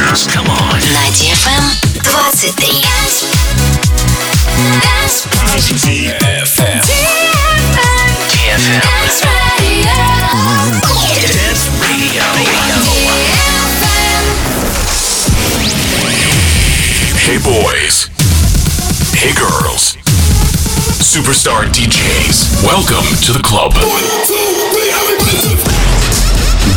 На DFM 23. DFM. Hey boys. Hey girls. Superstar DJs. Welcome to the club.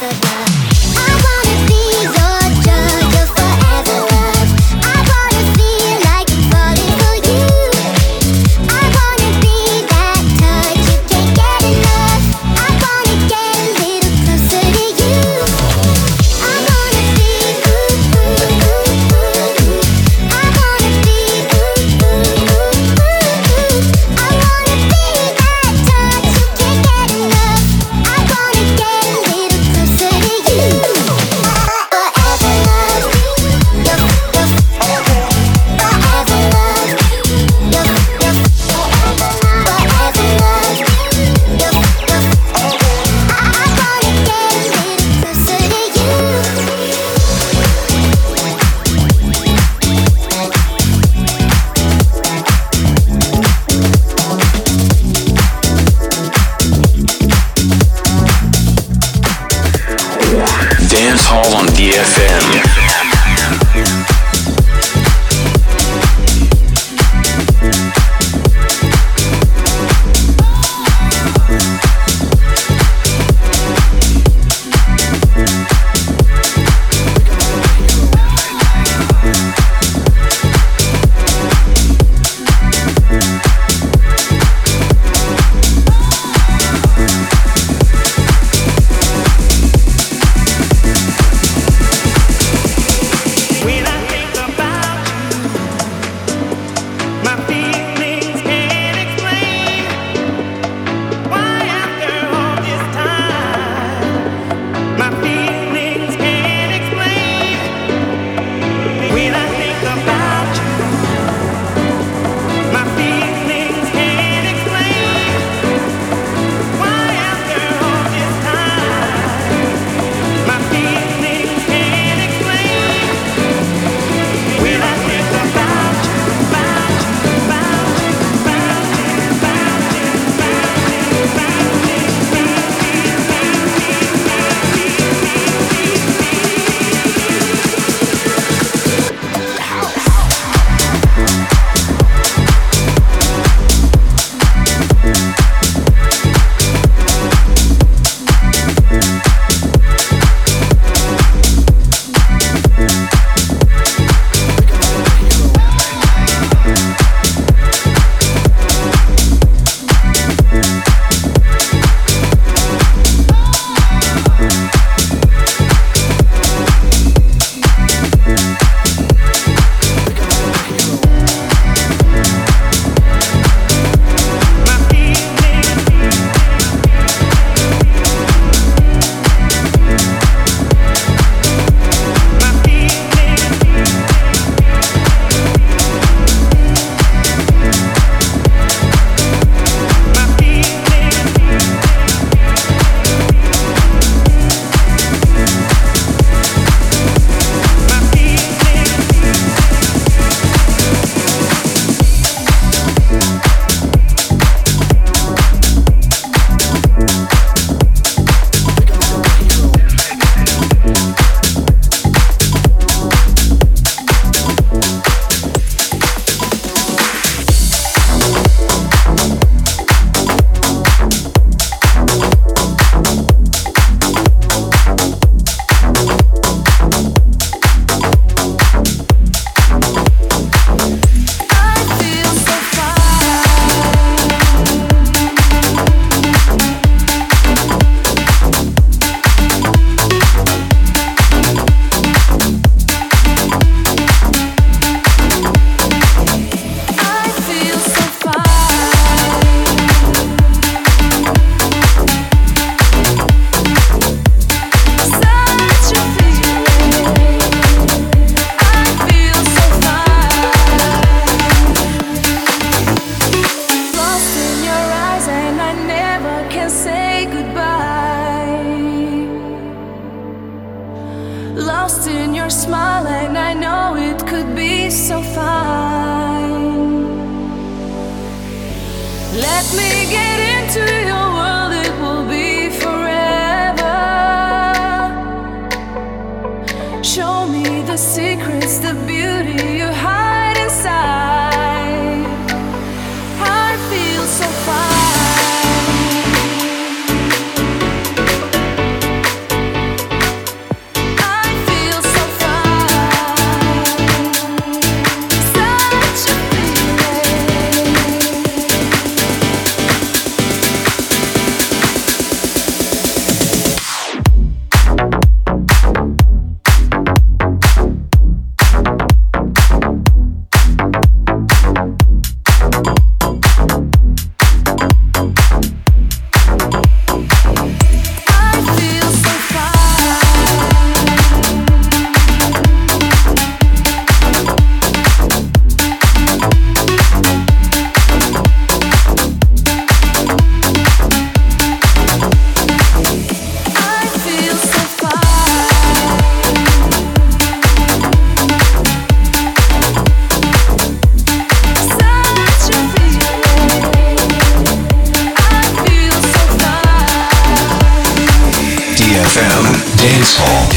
I wanna be your jug, you're forever love. I wanna feel like imagine your smile, and I know it could be so fine. Let me get into your world, it will be forever. Show me the secrets, the beauty you hide inside. I feel so fine. Dancehall.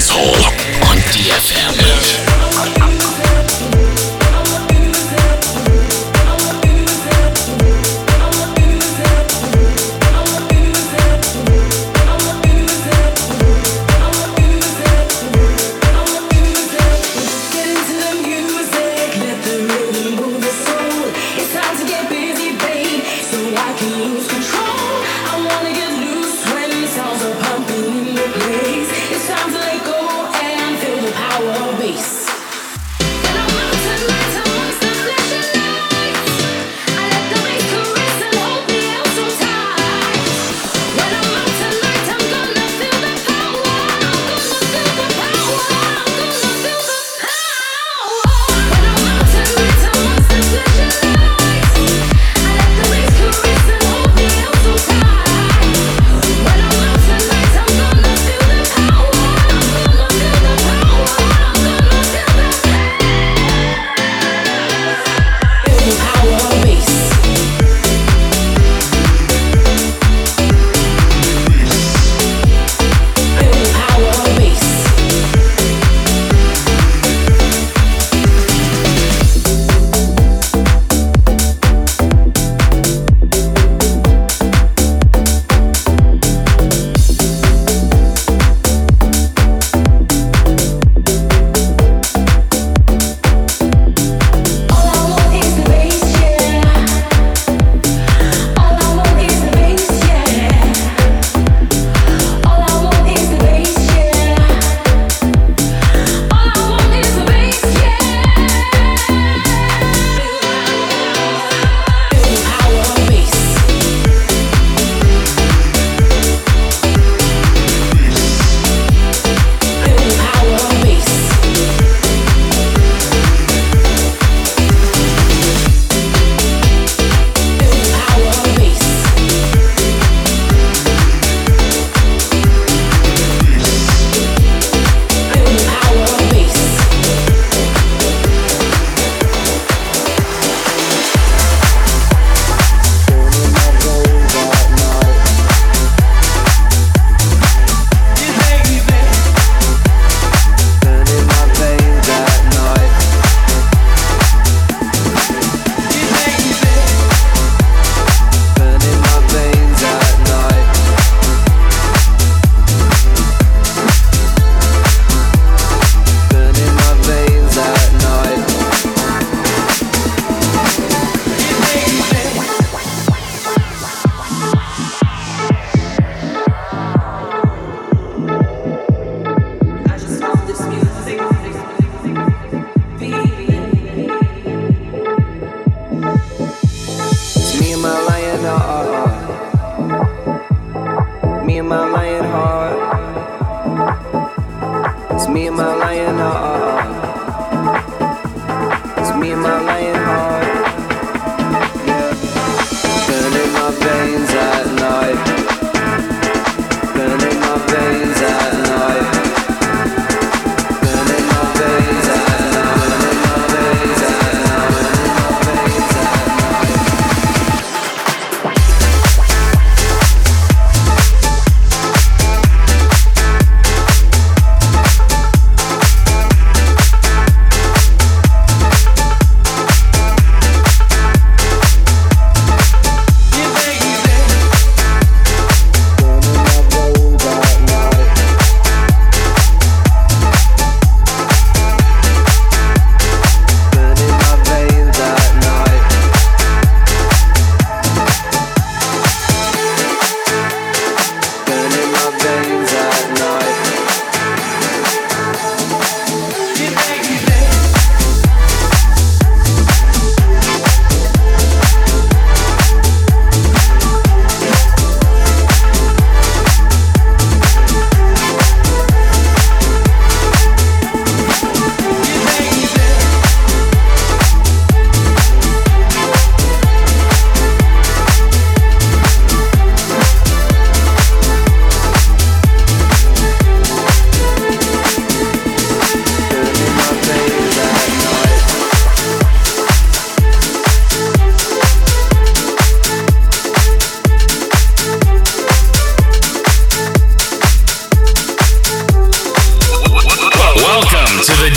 Dancehall on DFM.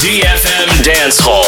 DFM Dance Hall.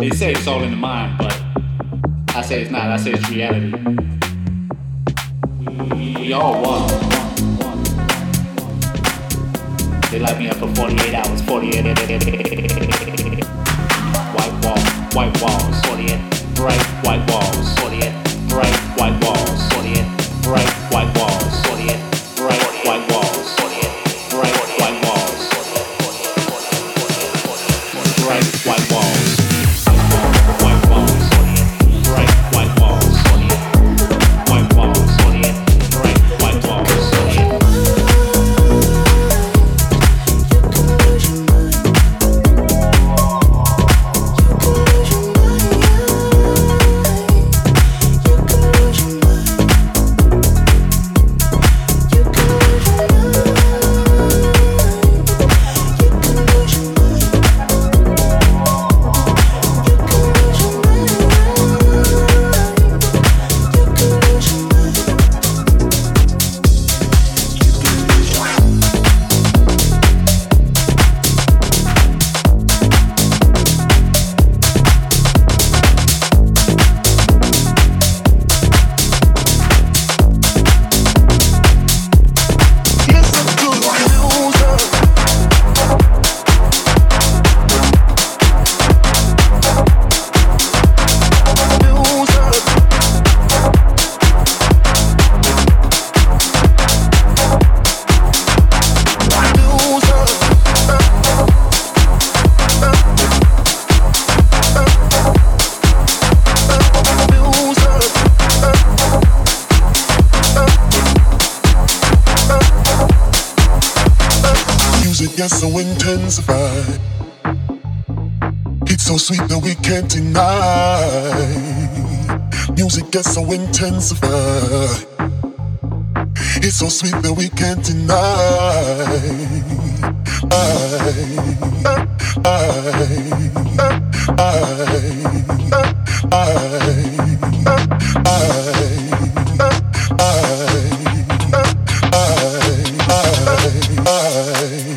They say it's all in the mind, but I say it's not. I say it's reality. We all one. They locked me up for 48 hours, 48. White walls, 48. Bright white walls, 48. Bright white walls, 48. Bright white walls, 48. Bright white walls, 48. Bright white walls, 48. Bright white walls. So intensified, it's so sweet that we can't deny. Music gets so intensified, it's so sweet that we can't deny.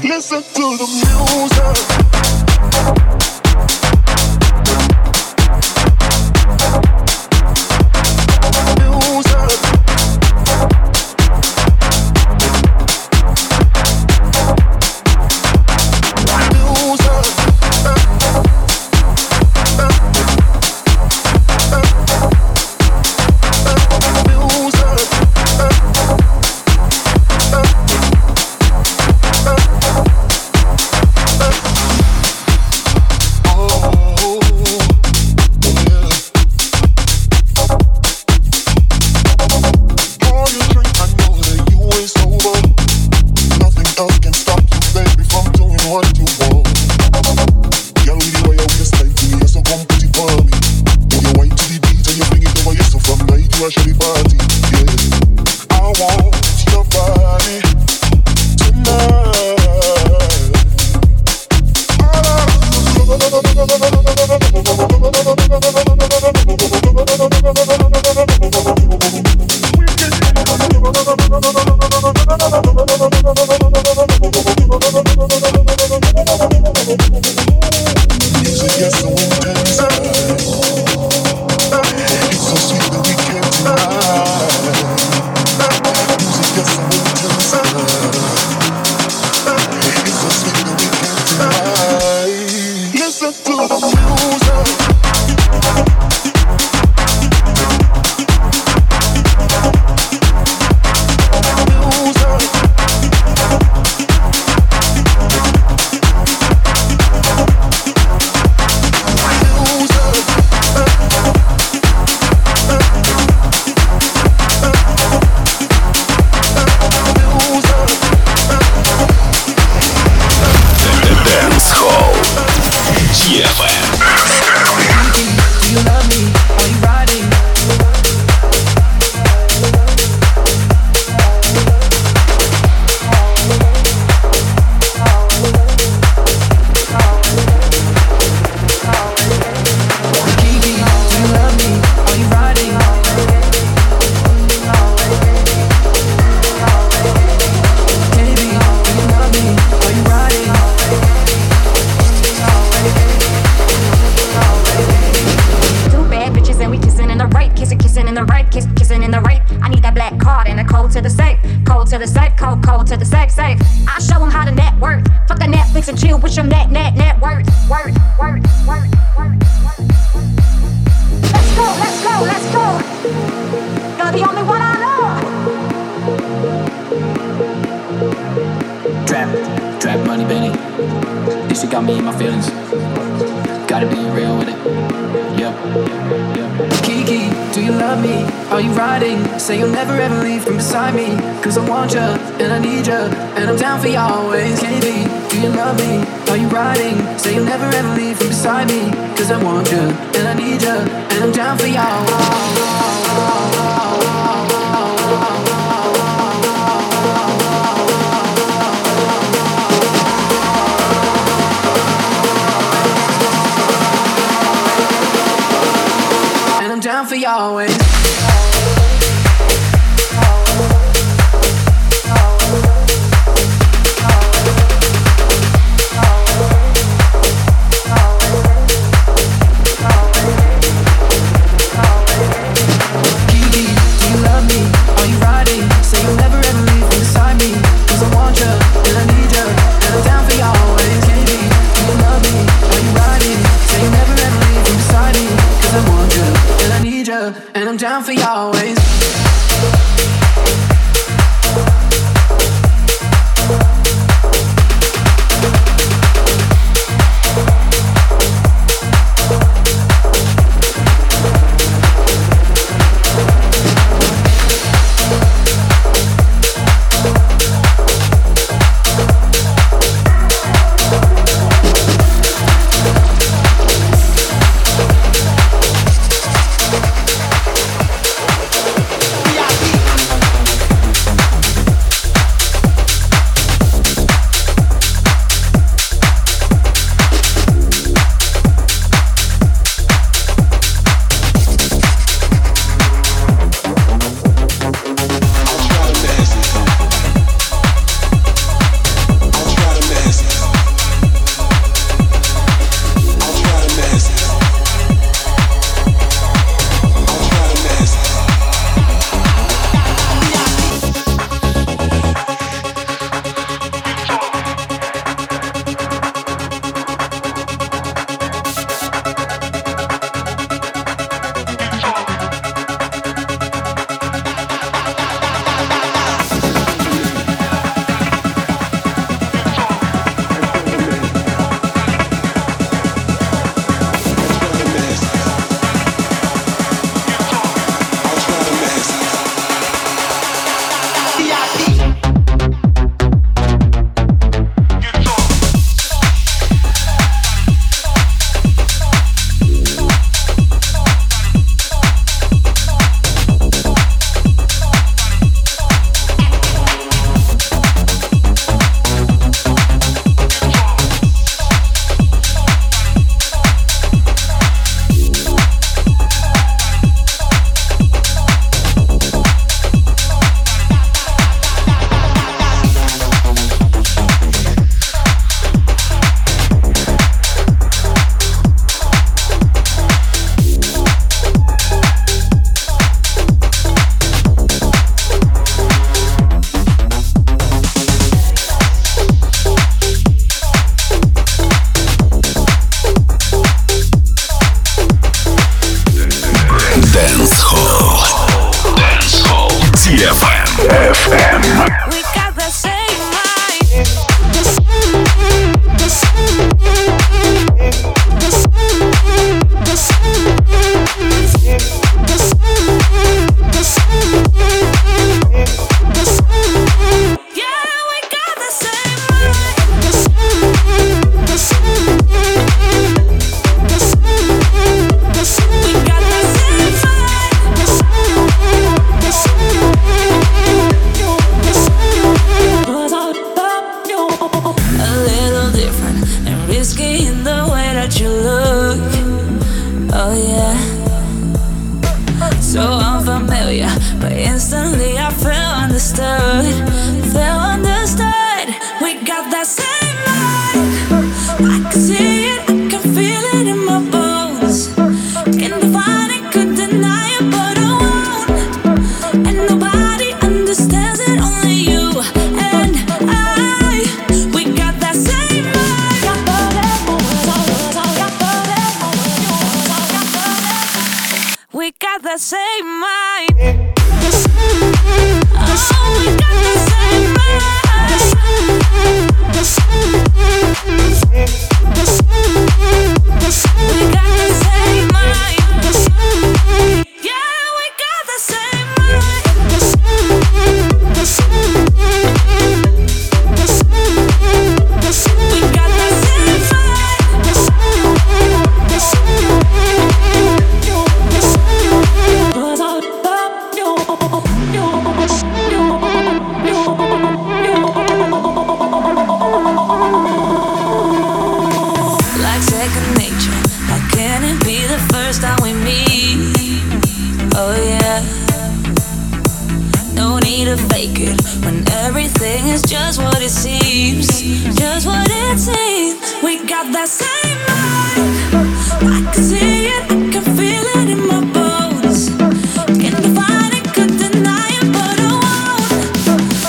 Listen to the music. to the safe, cold, cold to the safe, safe. I show them how to network. Fuck the Netflix and chill with your net worth. Word. Let's go, let's go, let's go. You're the only one I know. Trap money, Benny. This shit got me in my feelings. Gotta be real with it. Yep. Kiki, do you love me? Are you riding? Say you'll never ever leave from beside me. Cause I want ya, and I need ya, and I'm down for you always. Katie, do you love me? Are you riding? Say you'll never ever leave from beside me. Cause I want ya, and I need ya, and I'm down for you always. Down for you always. Down for you always. Nobody understands it, only you. gotta save my oh, we gotta save my we gotta save my yeah, we gotta save my we gotta save my fake it when everything is just what it seems, just what it seems. We got that same mind. I can see it, I can feel it in my bones. Can't nobody could deny it, but I won't.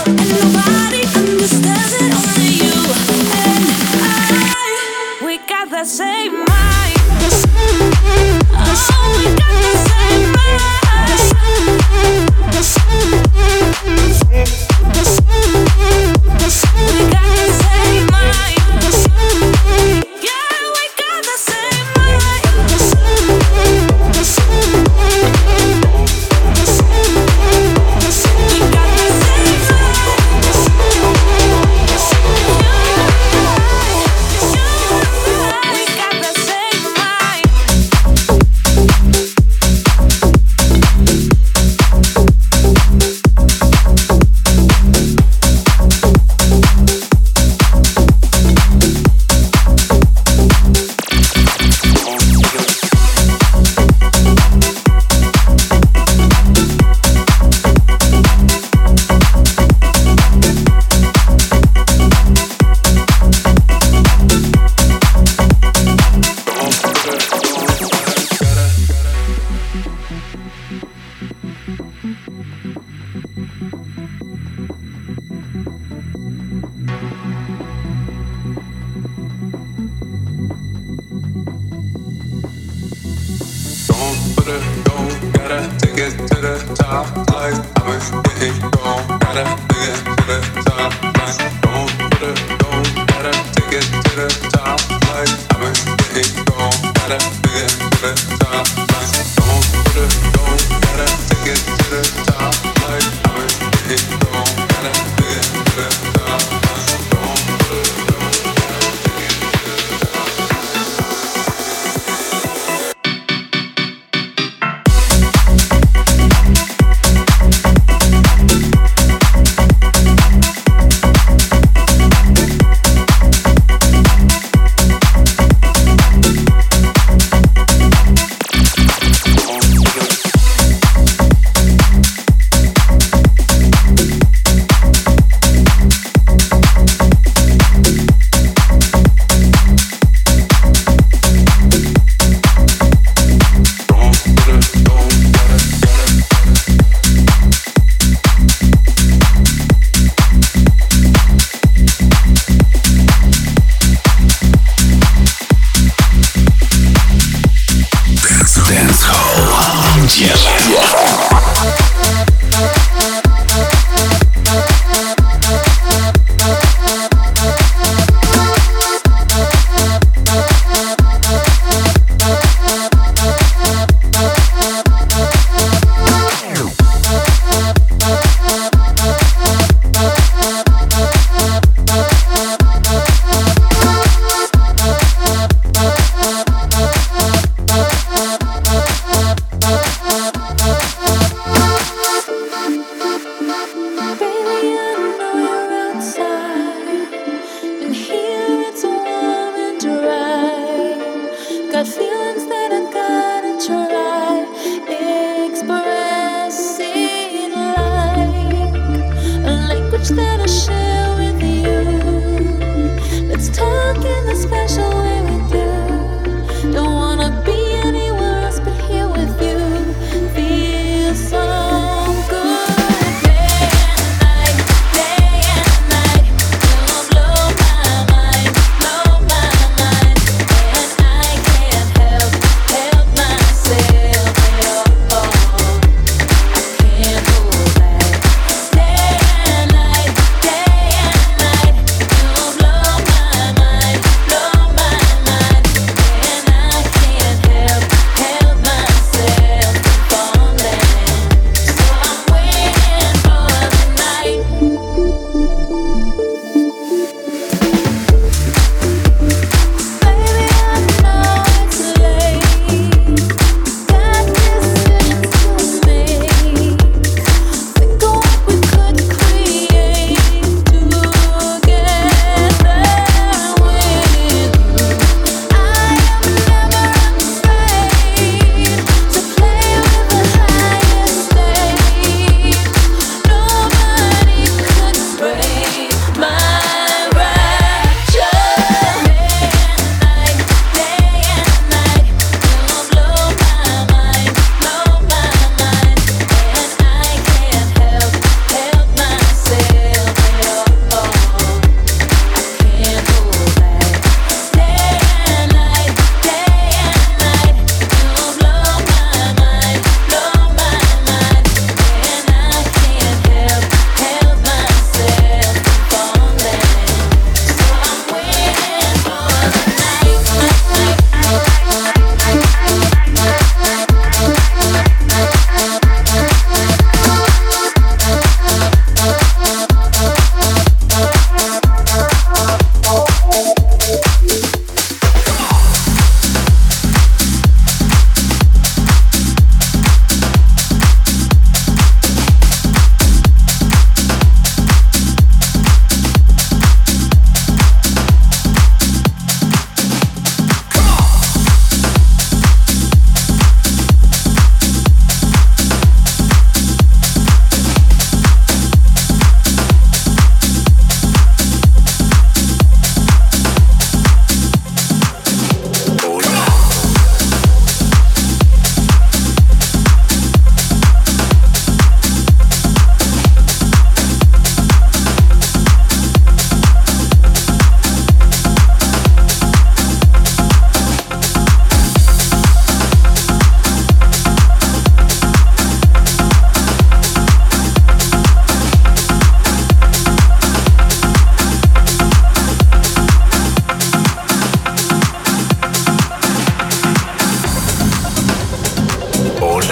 And nobody understands it, only you and I. We got that same mind. Oh, we got that same mind. We got the same mind. Yeah, we got the same mind. We got the same mind. We got the same mind.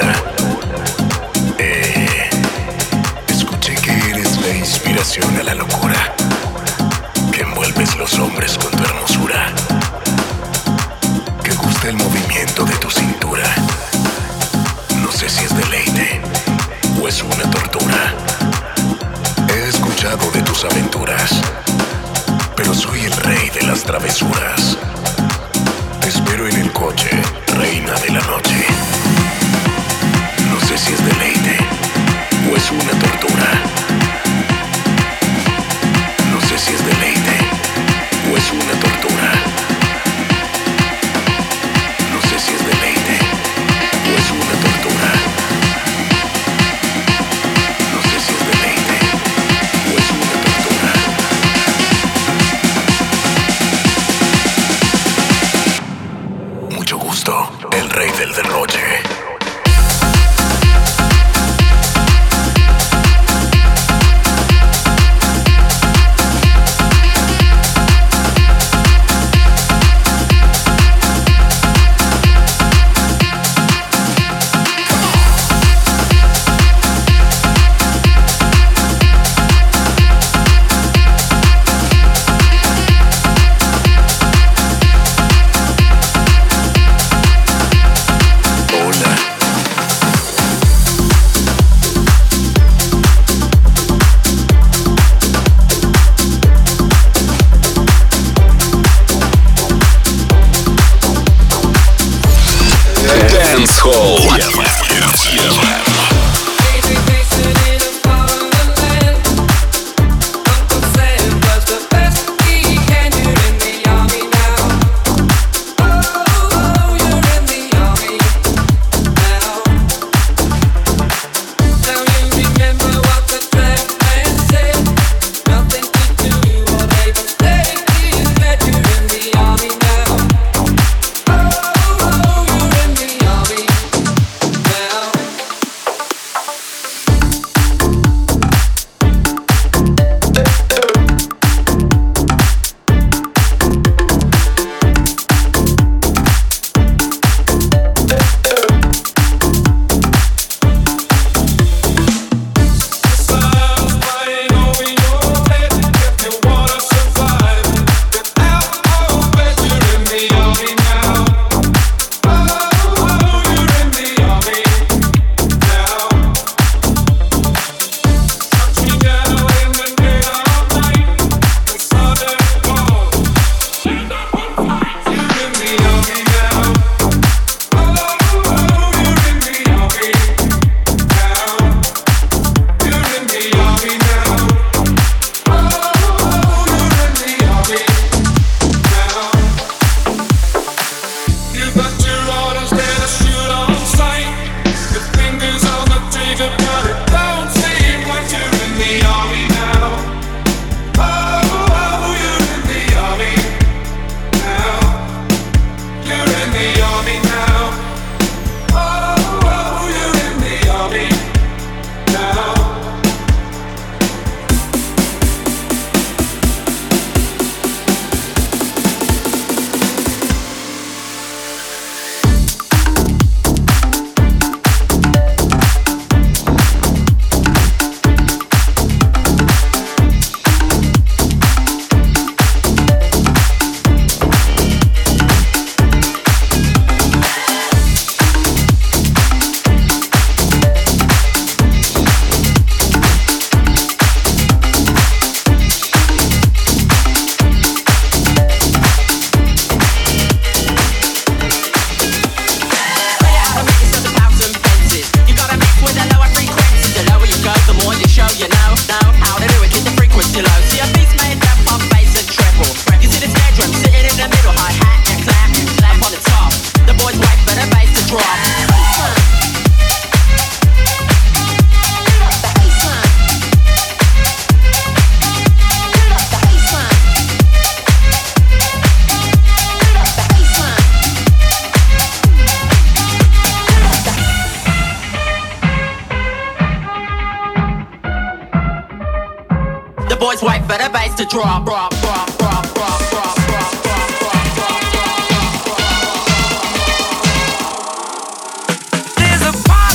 ola. Escuché que eres la inspiración a la locura, que envuelves los hombres con tu hermosura, que gusta el movimiento de tu cintura. No sé si es deleite o es una tortura. He escuchado de tus aventuras, pero soy el rey de las travesuras. Te espero en el coche, reina de la noche. No sé si es deleite o es una tortura. No sé si es deleite o es una tortura. No sé si es deleite o es una tortura. No sé si es deleite o es una tortura. Mucho gusto, el rey del derroche. There's a fire.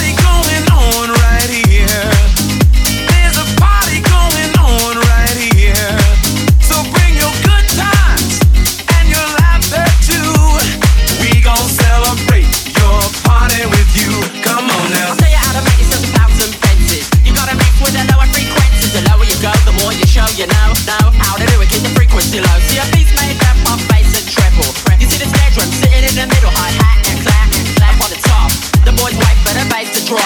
drop.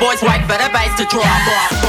Boys wipe for the bass to drop off.